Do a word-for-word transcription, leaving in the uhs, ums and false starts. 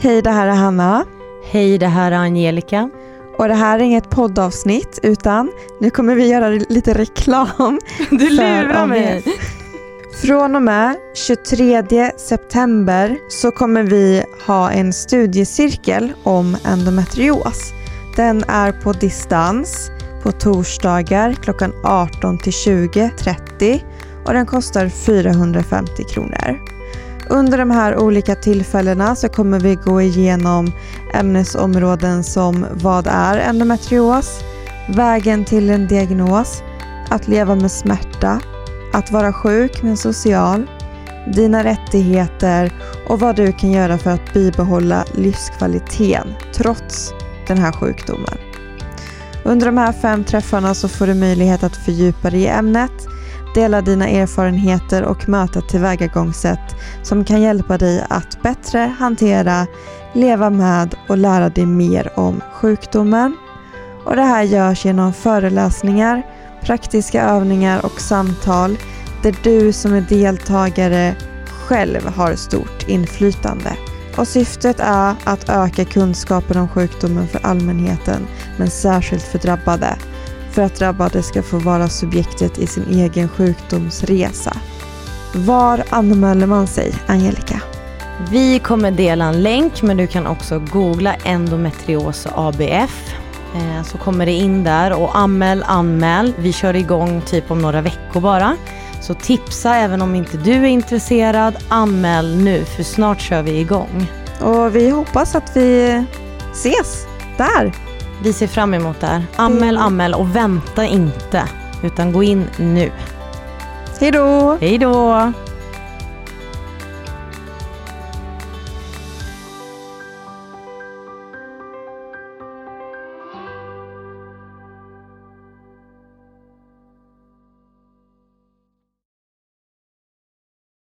Hej, det här är Hanna. Hej, det här är Angelica. Och det här är inget poddavsnitt, utan nu kommer vi göra lite reklam. Du lurar mig. Från och med tjugotredje september så kommer vi ha en studiecirkel om endometrios. Den är på distans på torsdagar klockan arton till tjugo trettio och den kostar fyrahundrafemtio kronor. Under de här olika tillfällena så kommer vi gå igenom ämnesområden som vad är endometrios, vägen till en diagnos, att leva med smärta, att vara sjuk men social, dina rättigheter och vad du kan göra för att bibehålla livskvaliteten trots den här sjukdomen. Under de här fem träffarna så får du möjlighet att fördjupa dig i ämnet, dela dina erfarenheter och möta tillvägagångssätt som kan hjälpa dig att bättre hantera, leva med och lära dig mer om sjukdomen. Och det här görs genom föreläsningar, praktiska övningar och samtal där du som är deltagare själv har stort inflytande. Och syftet är att öka kunskapen om sjukdomen för allmänheten, men särskilt för drabbade. För att drabbade ska få vara subjektet i sin egen sjukdomsresa. Var anmäler man sig, Angelica? Vi kommer dela en länk, men du kan också googla endometriose A B F. Så kommer det in där och anmäl, anmäl. Vi kör igång typ om några veckor bara. Så tipsa även om inte du är intresserad. Anmäl nu, för snart kör vi igång. Och vi hoppas att vi ses där. Vi ser fram emot det här. Anmäl, anmäl och vänta inte. Utan gå in nu. Hej då! Hej då!